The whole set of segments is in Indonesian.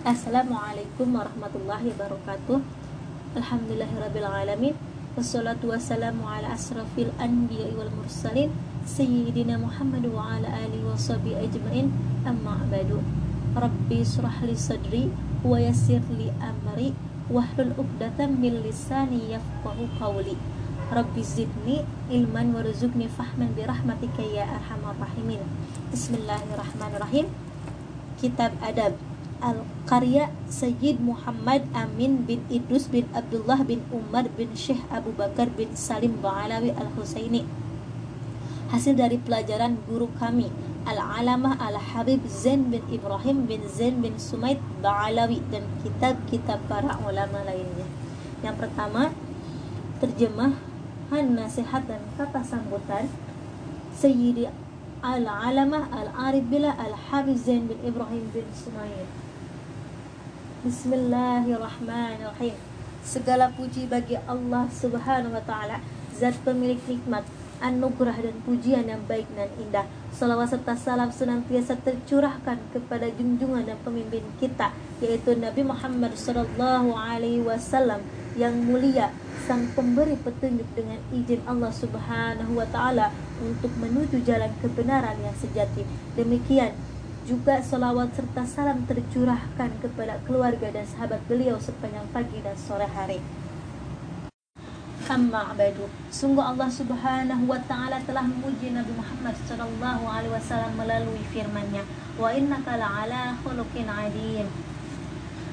Assalamualaikum warahmatullahi wabarakatuh. Alhamdulillahirrabbilalamin. Wassalatu wassalamu ala asrafil anbiya wal mursalin Sayyidina Muhammad wa ala alihi wa sahbihi ajma'in. Amma ba'du. Rabbi surahli sadri wa yassirli amri wahlul 'uqdatam min lisani yafqahu qawli. Rabbi zidni ilman warzuqni fahman birahmatika ya arhamar rahimin. Bismillahirrahmanirrahim. Kitab Adab Al-Qariya Sayyid Muhammad Amin bin Idus bin Abdullah bin Umar bin Sheikh Abu Bakar bin Salim Ba'alawi Al-Husaini. Hasil dari pelajaran guru kami Al Alamah Al Habib Zain bin Ibrahim bin Zain bin Sumait Ba'alawi dan kitab-kitab para ulama lainnya. Yang pertama, terjemah nasihat dan kata sambutan Sayyidi Al-Alamah Al-Arif Billah Al-Hafiz Zain bin Ibrahim bin Sumait. Bismillahirrahmanirrahim. Segala puji bagi Allah Subhanahu wa Ta'ala, Zat pemilik nikmat, anugerah dan pujian yang baik dan indah. Salawat serta salam senantiasa tercurahkan kepada junjungan dan pemimpin kita, yaitu Nabi Muhammad Sallallahu Alaihi Wasallam yang mulia, sang pemberi petunjuk dengan izin Allah Subhanahu wa Ta'ala untuk menuju jalan kebenaran yang sejati. Demikian juga salawat serta salam tercurahkan kepada keluarga dan sahabat beliau sepanjang pagi dan sore hari. Amma ba'du. Sungguh Allah Subhanahu wa Ta'ala telah memuji Nabi Muhammad sallallahu alaihi wasallam melalui firman-Nya, wa innaka la'ala khuluqin 'adzim.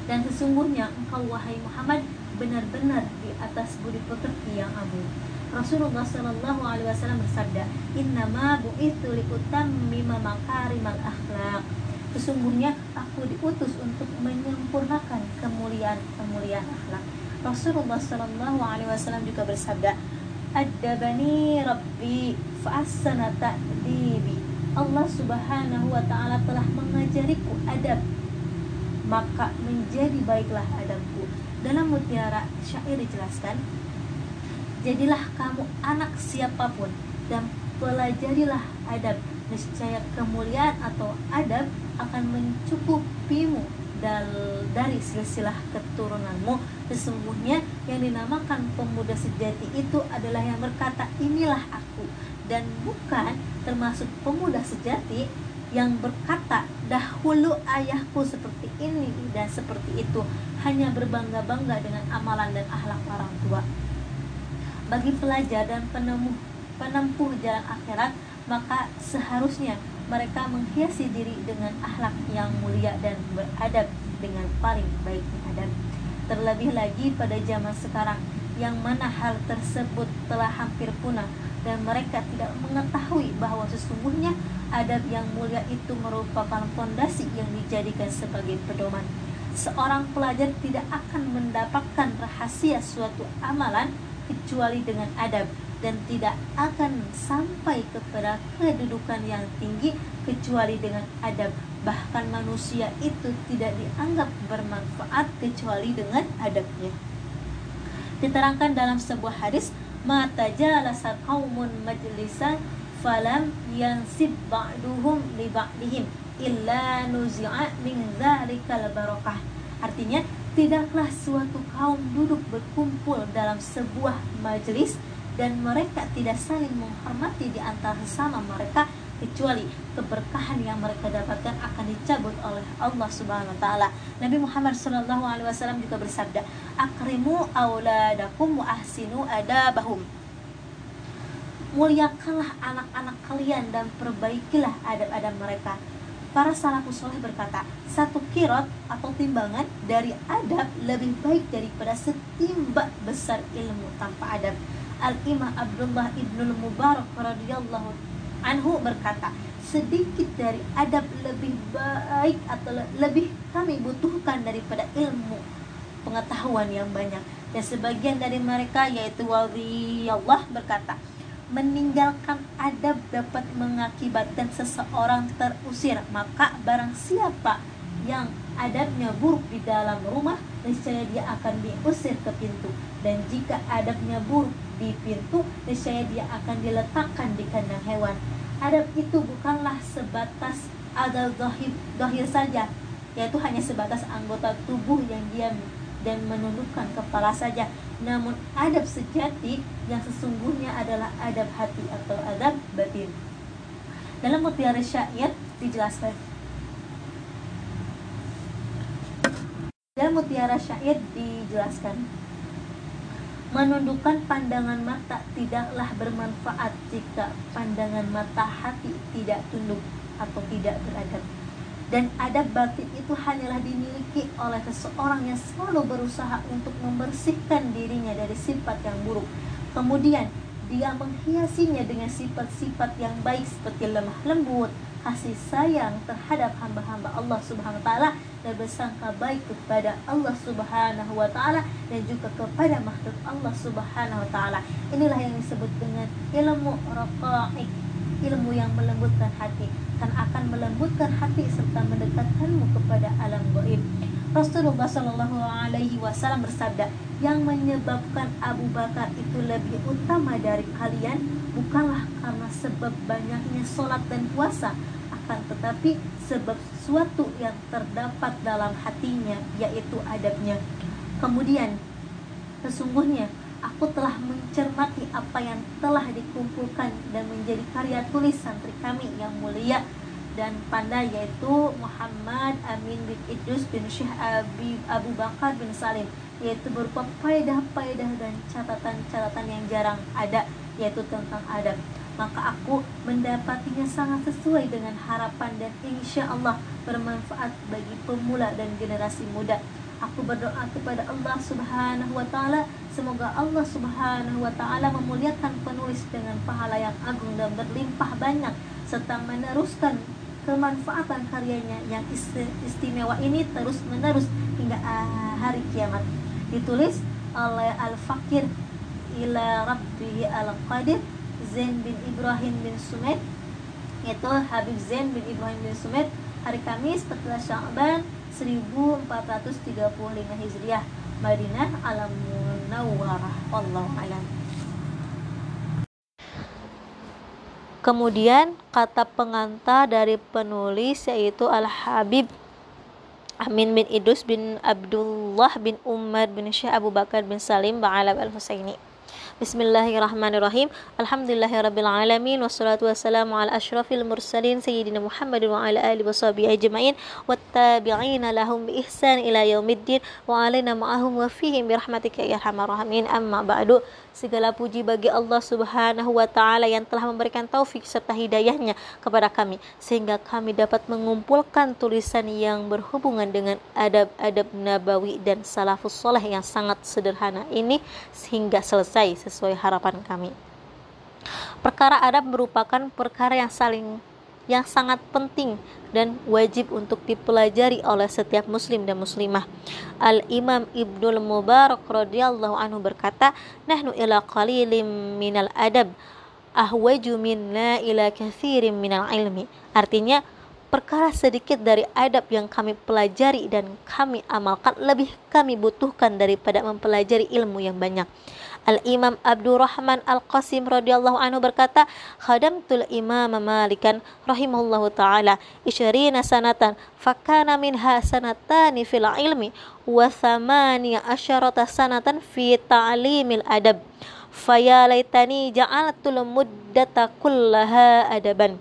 Dan sesungguhnya engkau wahai Muhammad benar-benar di atas budi pekerti yang agung. Rasulullah sallallahu alaihi wasallam bersabda, "Innama bu'itsu likutamima makarimal akhlaq." Sesungguhnya aku diutus untuk menyempurnakan kemuliaan akhlak. Rasulullah sallallahu alaihi wasallam juga bersabda, "Adabani Rabbi fa'assana ta'dibi." Allah Subhanahu wa Ta'ala telah mengajariku adab, maka menjadi baiklah adabku. Dalam mutiara syair dijelaskan, jadilah kamu anak siapapun dan pelajarilah adab, niscaya kemuliaan atau adab akan mencukupimu dari silsilah keturunanmu. Sesungguhnya yang dinamakan pemuda sejati itu adalah yang berkata inilah aku, dan bukan termasuk pemuda sejati yang berkata dahulu ayahku seperti ini dan seperti itu, hanya berbangga-bangga dengan amalan dan akhlak orang tua. Bagi pelajar dan penempuh jalan akhirat, maka seharusnya mereka menghiasi diri dengan akhlak yang mulia dan beradab dengan paling baik adab. Terlebih lagi pada zaman sekarang yang mana hal tersebut telah hampir punah dan mereka tidak mengetahui bahwa sesungguhnya adab yang mulia itu merupakan fondasi yang dijadikan sebagai pedoman. Seorang pelajar tidak akan mendapatkan rahasia suatu amalan kecuali dengan adab, dan tidak akan sampai kepada kedudukan yang tinggi kecuali dengan adab. Bahkan manusia itu tidak dianggap bermanfaat kecuali dengan adabnya. Diterangkan dalam sebuah hadis, mata jalasat qaumun majlisan falam yansib ba'duhum li ba'dihim illa nuzi'a min dzalikal barakah. Artinya, tidaklah suatu kaum duduk berkumpul dalam sebuah majelis dan mereka tidak saling menghormati di antara sesama mereka, kecuali keberkahan yang mereka dapatkan akan dicabut oleh Allah Subhanahu wa Ta'ala. Nabi Muhammad sallallahu alaihi wasallam juga bersabda, "Akrimu auladakum wa ahsinu adabahum." Muliakanlah anak-anak kalian dan perbaikilah adab-adab mereka. Para salafus saleh berkata, satu kirot atau timbangan dari adab lebih baik daripada setimbak besar ilmu tanpa adab. Al Imam Abdul Rahman Al-Qasim radhiyallahu anhu berkata, sedikit dari adab lebih baik atau lebih kami butuhkan daripada ilmu pengetahuan yang banyak. Dan sebagian dari mereka yaitu Allah berkata, meninggalkan adab dapat mengakibatkan seseorang terusir. Maka barang siapa yang adabnya buruk di dalam rumah, niscaya dia akan diusir ke pintu, dan jika adabnya buruk di pintu, niscaya dia akan diletakkan di kandang hewan. Adab itu bukanlah sebatas adab zahir saja, yaitu hanya sebatas anggota tubuh yang diam dan menundukkan kepala saja. Namun adab sejati yang sesungguhnya adalah adab hati atau adab batin. Dalam mutiara syair dijelaskan. Menundukkan pandangan mata tidaklah bermanfaat jika pandangan mata hati tidak tunduk atau tidak beradab. Dan adab batin itu hanyalah dimiliki oleh seseorang yang selalu berusaha untuk membersihkan dirinya dari sifat yang buruk. Kemudian dia menghiasinya dengan sifat-sifat yang baik seperti lemah lembut, kasih sayang terhadap hamba-hamba Allah Subhanahu wa Ta'ala, dan bersangka baik kepada Allah Subhanahu wa Ta'ala dan juga kepada makhluk Allah Subhanahu wa Ta'ala. Inilah yang disebut dengan ilmu raqaiq, ilmu yang melembutkan hati, dan akan melembutkan hati serta mendekatkanmu kepada alam gaib. Rasulullah Shallallahu Alaihi Wasallam bersabda, yang menyebabkan Abu Bakar itu lebih utama dari kalian bukanlah karena sebab banyaknya sholat dan puasa, akan tetapi sebab sesuatu yang terdapat dalam hatinya, yaitu adabnya. Kemudian, sesungguhnya aku telah mencermati apa yang telah dikumpulkan dan menjadi karya tulis santri kami yang mulia dan pandai, yaitu Muhammad Amin bin Idus bin Syekh Abu Bakar bin Salim, yaitu berupa faedah-faedah dan catatan-catatan yang jarang ada, yaitu tentang adab. Maka aku mendapatinya sangat sesuai dengan harapan dan insya Allah bermanfaat bagi pemula dan generasi muda. Aku berdoa kepada Allah Subhanahu wa Ta'ala, semoga Allah Subhanahu wa Ta'ala memuliakan penulis dengan pahala yang agung dan berlimpah banyak, serta meneruskan kemanfaatan karyanya yang istimewa ini terus menerus hingga hari kiamat. Ditulis oleh Al-Fakir ila Rabbi Al-Qadir Zain bin Ibrahim bin Sumait, yaitu Habib Zain bin Ibrahim bin Sumait, hari Kamis 14 Sya'ban 1435 Hijriah, Madinah Al-Munawwarah. Wallahu a'lam. Kemudian kata pengantar dari penulis yaitu Al-Habib Amin bin Idus bin Abdullah bin Umar bin Sheikh Abu Bakar bin Salim Ba'a Al-Husaini. Bismillahirrahmanirrahim. Alhamdulillahirrabbilalamin. Wassalatu wassalamu ala ashrafil mursalin Sayyidina Muhammadin wa ala alihi washabihi ajma'in, wattabi'ina lahum bi ihsan ila yaumiddin, wa alaina ma'ahum wa fihim birahmatika ya arhamar rahimin. Amma ba'du. Segala puji bagi Allah Subhanahu wa Ta'ala yang telah memberikan taufik serta hidayahnya kepada kami, sehingga kami dapat mengumpulkan tulisan yang berhubungan dengan adab-adab nabawi dan salafus soleh yang sangat sederhana ini sehingga selesai sesuai harapan kami. Perkara adab merupakan perkara yang sangat penting dan wajib untuk dipelajari oleh setiap muslim dan muslimah. Al Imam Ibnu al-Mubarak radhiyallahu anhu berkata, "Nahnu ila qalilim minal adab ahwaju minna ila katsirin minal ilmi." Artinya, perkara sedikit dari adab yang kami pelajari dan kami amalkan lebih kami butuhkan daripada mempelajari ilmu yang banyak. Al Imam Abdul Rahman Al-Qasim radhiyallahu anhu berkata, "Khadamtul Imam Malikan rahimahullahu taala 20 sanatan, fakana minha sanatani fil ilmi wa 18 sanatan fi ta'limil adab. Fayalaitani ja'alatul muddata kullaha adaban."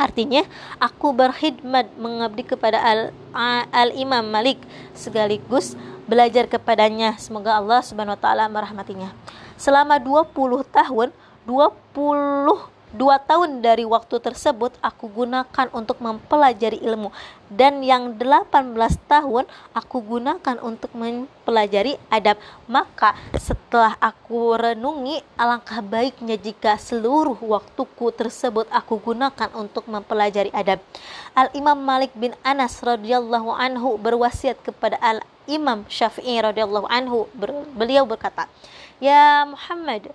Artinya, aku berkhidmat mengabdi kepada Al-Imam Malik sekaligus belajar kepadanya. Semoga Allah Subhanahu wa Ta'ala merahmatinya. Selama 22 tahun dari waktu tersebut aku gunakan untuk mempelajari ilmu, dan yang 18 tahun aku gunakan untuk mempelajari adab. Maka setelah aku renungi, alangkah baiknya jika seluruh waktuku tersebut aku gunakan untuk mempelajari adab. Al-Imam Malik bin Anas radhiyallahu anhu berwasiat kepada Al-Imam Syafi'i radhiyallahu anhu. Beliau berkata, "Ya Muhammad,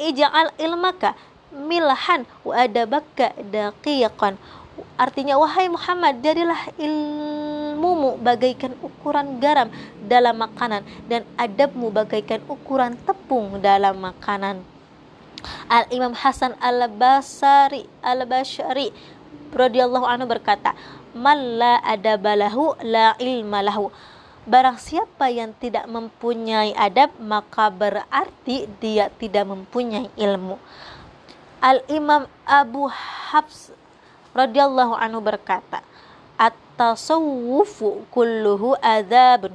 ij'al ilmaka milahan wa adabaka daqiqan." Artinya, wahai Muhammad, jadilah ilmumu bagaikan ukuran garam dalam makanan dan adabmu bagaikan ukuran tepung dalam makanan. Al Imam Hasan Al-Basari radhiyallahu anhu berkata, man la adabalahu la ilmalahu. Barang siapa yang tidak mempunyai adab, maka berarti dia tidak mempunyai ilmu. Al Imam Abu Hafs radhiyallahu anhu berkata, at-tasawwufu kulluhu adzabun,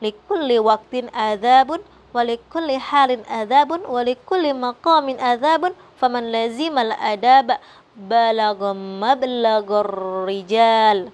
likulli waqtin adzabun, walikulli halin adzabun, walikulli maqamin adzabun, faman lazimal adaba balagha mablaghur rijal.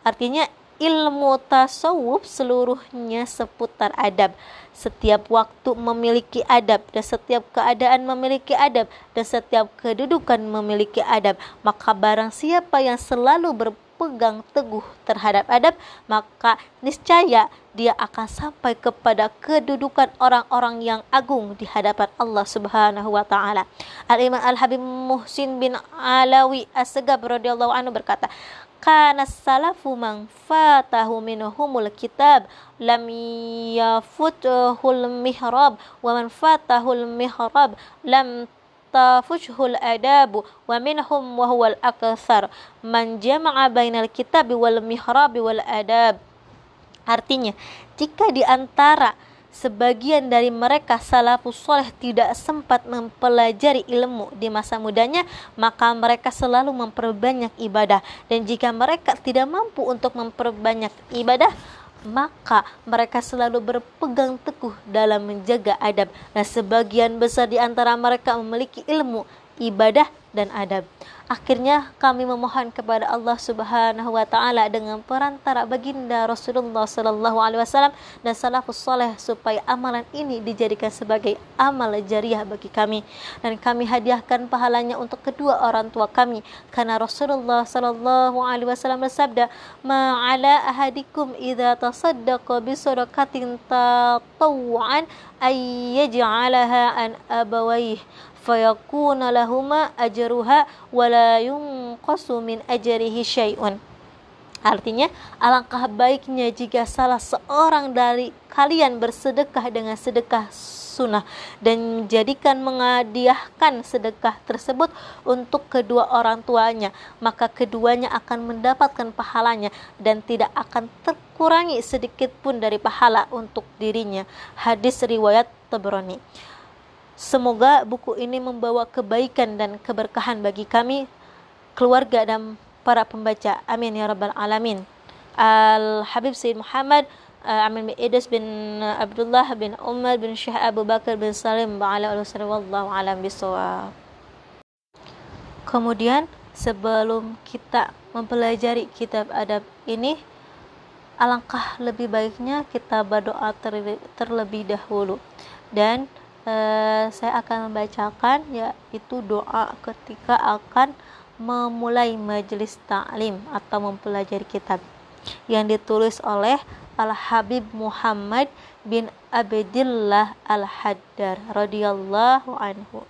Artinya, ilmu tasawuf seluruhnya seputar adab. Setiap waktu memiliki adab, dan setiap keadaan memiliki adab, dan setiap kedudukan memiliki adab. Maka barang siapa yang selalu berpegang teguh terhadap adab, maka niscaya dia akan sampai kepada kedudukan orang-orang yang agung di hadapan Allah Subhanahu wa taala. Al-Imam Al-Habib Muhsin bin Alawi As-Saqaf radhiyallahu anhu berkata, kana salafu man fatahu minhumul kitab lam yafuthul mihrab, wa man fatahul mihrab lam tafushul adabu, wa minhum wa huwal aktsar man jama'a bainal kitab wal mihrab wal adab. Artinya, jika di antara sebagian dari mereka salafus soleh tidak sempat mempelajari ilmu di masa mudanya, maka mereka selalu memperbanyak ibadah. Dan jika mereka tidak mampu untuk memperbanyak ibadah, maka mereka selalu berpegang teguh dalam menjaga adab. Nah, sebagian besar di antara mereka memiliki ilmu, ibadah, dan adab. Akhirnya kami memohon kepada Allah Subhanahu wa taala dengan perantara baginda Rasulullah sallallahu alaihi wasallam dan salafus saleh supaya amalan ini dijadikan sebagai amal jariah bagi kami, dan kami hadiahkan pahalanya untuk kedua orang tua kami, karena Rasulullah sallallahu alaihi wasallam bersabda, "Ma 'ala ahadikum idza tasaddaqa bi sadaqatin tatawwan ay yaj'alaha an abawayhi." فَيَكُونَ لَهُمَا أَجْرُهَا وَلَا يُنْقَصُ مِنْ أَجْرِهِ شَيْءٌ. Artinya, alangkah baiknya jika salah seorang dari kalian bersedekah dengan sedekah sunnah dan menjadikan menghadiahkan sedekah tersebut untuk kedua orang tuanya, maka keduanya akan mendapatkan pahalanya dan tidak akan terkurangi sedikit pun dari pahala untuk dirinya. Hadis riwayat Tabrani. Semoga buku ini membawa kebaikan dan keberkahan bagi kami, keluarga, dan para pembaca. Amin ya rabbal alamin. Al-Habib Sayyid Muhammad Amin bin Idus bin Abdullah bin Umar bin Sheikh Abu Bakar bin Salim Ba'a wallahu alam bisawab. Kemudian, sebelum kita mempelajari kitab adab ini, alangkah lebih baiknya kita berdoa terlebih dahulu. Dan saya akan membacakan, yaitu doa ketika akan memulai majelis ta'lim atau mempelajari kitab, yang ditulis oleh Al-Habib Muhammad bin Abidillah Al-Haddar radhiyallahu anhu.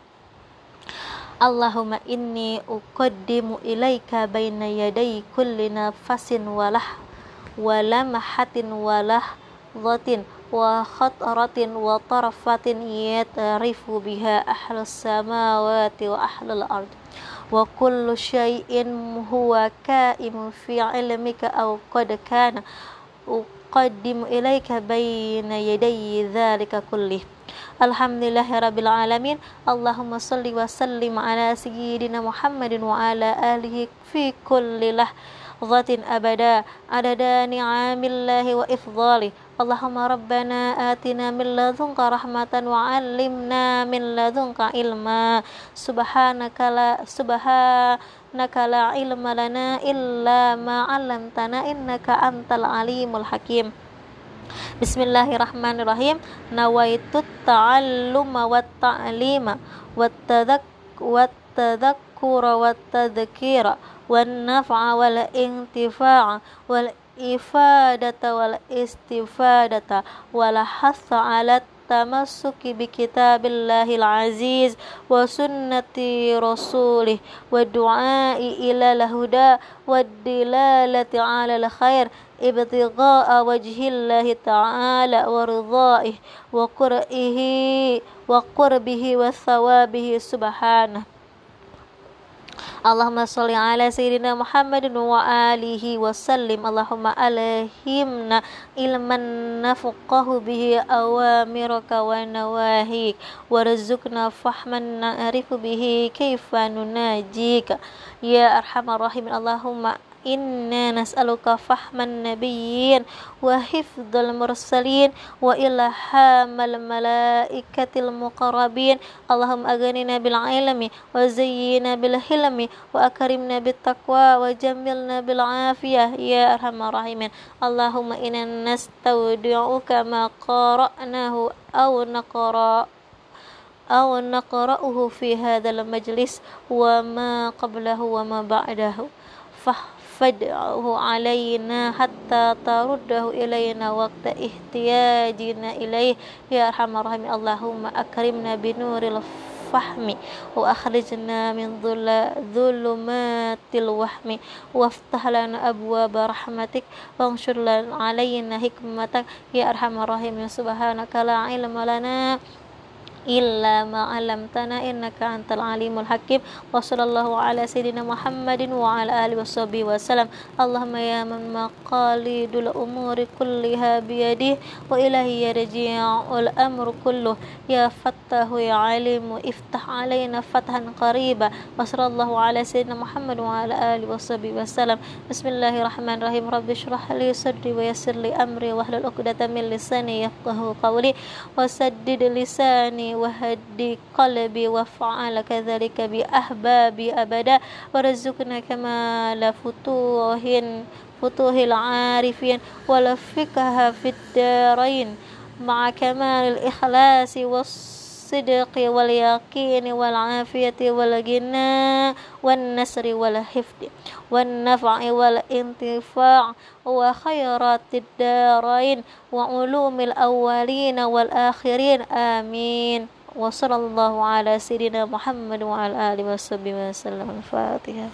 Allahumma inni uqaddimu ilaika baina yaday kulli nafasin walah walamahatin walah dhatin wa khatratin wa tarfatin yatarifu biha ahlus samawati wa ahlul ard, wa kullu syai'in huwa ka'imun fi ilmika aw qad kana, uqaddimu ilaika bayna yadayyi dhalika kullih. Alhamdulillahirabbil alamin. Allahumma shalli wa sallim ala sayyidina Muhammadin wa ala alihi fi kulli lahzatin abada adada ni'amillahi wa ifdhalihi. Allahumma rabbana atina min ladunka rahmatan wa 'allimna min ladunka ilma. Subhanaka la ilma lana illa ma 'allamtana innaka antal alimul hakim. Bismillahirrahmanirrahim. Nawaitu ta'alluma wat ta'lima wat tadhakkura wat tadhkira wan naf'a wal intifa'a wal ifadata wal istifadata wal hasa ala tamassuki bi kitabillahil aziz wa sunnati rasulih wa du'ai ila lahuda wa dilalati ala al khair ibtigha'a wajhillahi ta'ala wa ridhaih wa qurbihi wa thawabihi subhanahu. Allahumma sholli ala sayyidina Muhammadin wa alihi wa sallim. Allahumma alhimna ilman nafqahu bihi awamiraka wa nawahik, warzuqna fahman na'rifu bihi kaifa nunajika ya arhamar rahimin. Allahumma inna nas'aluka fahman nabiyyin wa hifdzal mursalin wa ilhamal malaikatil muqarrabin. Allahumma aghnina bil ilmi wa zayyina bil hilmi wa akrimna bit taqwa wa jamilna bil afiyah ya arhamar rahimin. Allahumma inna nastaudi'uka ma qara'nahu aw naqra'uhu fi hadzal majlis wa ma qablahu wa ma ba'dahu, fad'uhu alaina hatta taruddahu ilaina waqta ihtiyajina ilaih ya arhamar rahimin. Allahumma akrimna binuril fahmi wa akhrijna min dhulumatil wahmi waftah lana abwaaba rahmatik wanshur lana alaina hikmatak ya arhamar rahimin. Subhanaka la ilma lana illa ma'alamtana innaka antal alimul hakim. Wassallallahu ala sayyidina Muhammadin wa ala alihi washabihi wasallam. Allahumma ya man maqalidul umuri kulliha biyadih wa ilahi yarji'ul amru kulluh ya fattahu ya alimu iftah alaina fathan qariba. Wassallallahu ala sayyidina Muhammadin wa ala alihi washabihi wasallam. Bismillahirrahmanirrahim. Rabbi shrah li sadri wa yassir li amri wahlul 'uqdatam min lisani yafqahu qawli wasaddid lisani wahdi qalbi wa fa'ala kadzalika bi ahbabi abada warzuqna kama la futuhil arifin wala fikha fid darain ma'a kamalil ikhlasi was sidqi wal yaqini wal afiyati wal ghina wan nasri wal hifdi wan naf'i wal intifa' wa khairatid darain wa ulumil awwalin wal akhirin amin. Wa sallallahu ala sayyidina Muhammad wa ala alihi washabihi wasallam. Al-Fatihah.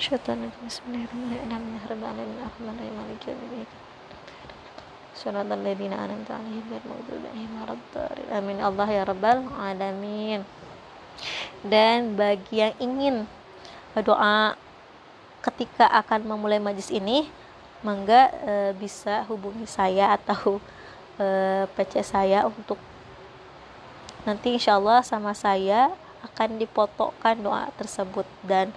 Syaitan bismillahirrahmanirrahim. Shalatul ladina an'amta 'alaihim ghairil maghdubi 'alaihim waladdallin. Amin. Allah ya rabbal alamin. Dan bagi yang ingin doa ketika akan memulai majlis ini, mangga bisa hubungi saya atau PC saya untuk nanti insyaallah sama saya akan dipotokkan doa tersebut dan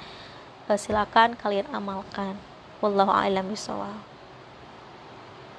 silakan kalian amalkan. Wallahu a'lam bishawab.